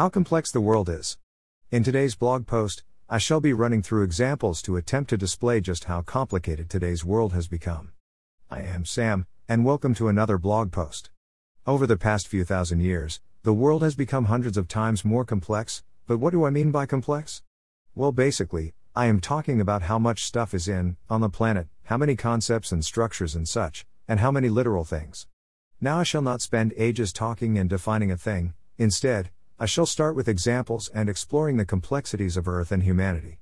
How complex the world is. In today's blog post, I shall be running through examples to attempt to display just how complicated today's world has become. I am Sam, and welcome to another blog post. Over the past few thousand years, the world has become hundreds of times more complex, but what do I mean by complex? Well, basically, I am talking about how much stuff is on the planet, how many concepts and structures and such, and how many literal things. Now I shall not spend ages talking and defining a thing. Instead, I shall start with examples and exploring the complexities of Earth and humanity.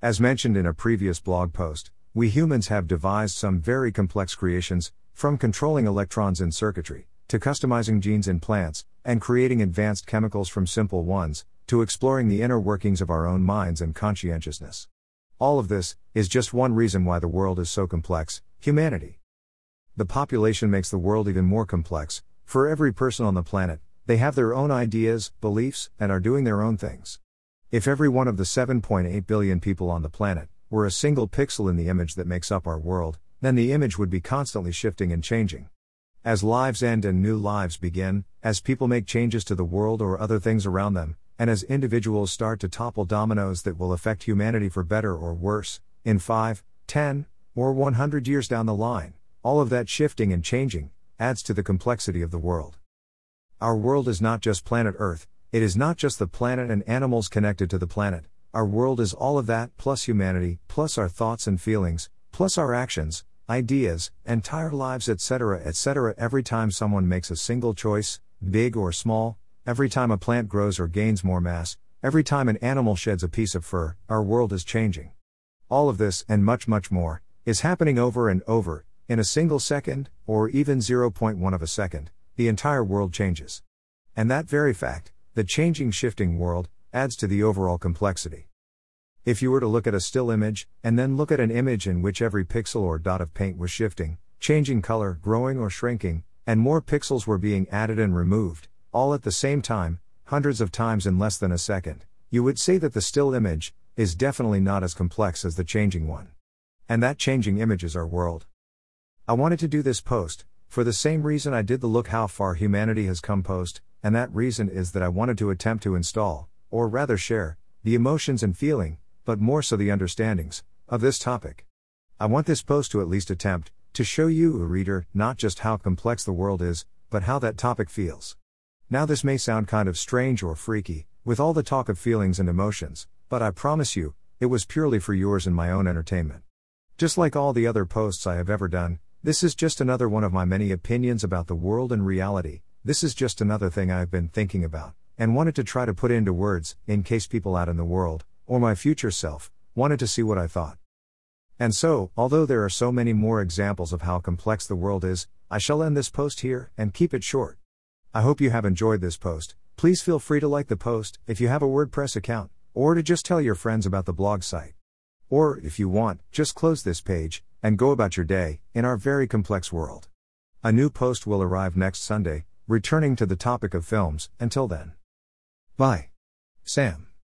As mentioned in a previous blog post, we humans have devised some very complex creations, from controlling electrons in circuitry, to customizing genes in plants, and creating advanced chemicals from simple ones, to exploring the inner workings of our own minds and conscientiousness. All of this is just one reason why the world is so complex: humanity. The population makes the world even more complex. For every person on the planet, they have their own ideas, beliefs, and are doing their own things. If every one of the 7.8 billion people on the planet were a single pixel in the image that makes up our world, then the image would be constantly shifting and changing. As lives end and new lives begin, as people make changes to the world or other things around them, and as individuals start to topple dominoes that will affect humanity for better or worse, in 5, 10, or 100 years down the line, all of that shifting and changing adds to the complexity of the world. Our world is not just planet Earth, it is not just the planet and animals connected to the planet. Our world is all of that, plus humanity, plus our thoughts and feelings, plus our actions, ideas, entire lives, etc., etc. Every time someone makes a single choice, big or small, every time a plant grows or gains more mass, every time an animal sheds a piece of fur, our world is changing. All of this, and much, much more, is happening over and over, in a single second, or even 0.1 of a second. The entire world changes. And that very fact, the changing, shifting world, adds to the overall complexity. If you were to look at a still image, and then look at an image in which every pixel or dot of paint was shifting, changing color, growing or shrinking, and more pixels were being added and removed, all at the same time, hundreds of times in less than a second, you would say that the still image is definitely not as complex as the changing one. And that changing image is our world. I wanted to do this post for the same reason I did the Look How Far Humanity Has Come post, and that reason is that I wanted to attempt to install, or rather share, the emotions and feeling, but more so the understandings, of this topic. I want this post to at least attempt to show you, a reader, not just how complex the world is, but how that topic feels. Now this may sound kind of strange or freaky, with all the talk of feelings and emotions, but I promise you, it was purely for yours and my own entertainment. Just like all the other posts I have ever done, this is just another one of my many opinions about the world and reality. This is just another thing I've been thinking about, and wanted to try to put into words, in case people out in the world, or my future self, wanted to see what I thought. And so, although there are so many more examples of how complex the world is, I shall end this post here, and keep it short. I hope you have enjoyed this post. Please feel free to like the post, if you have a WordPress account, or to just tell your friends about the blog site. Or, if you want, just close this page, and go about your day, in our very complex world. A new post will arrive next Sunday, returning to the topic of films. Until then. Bye. Sam.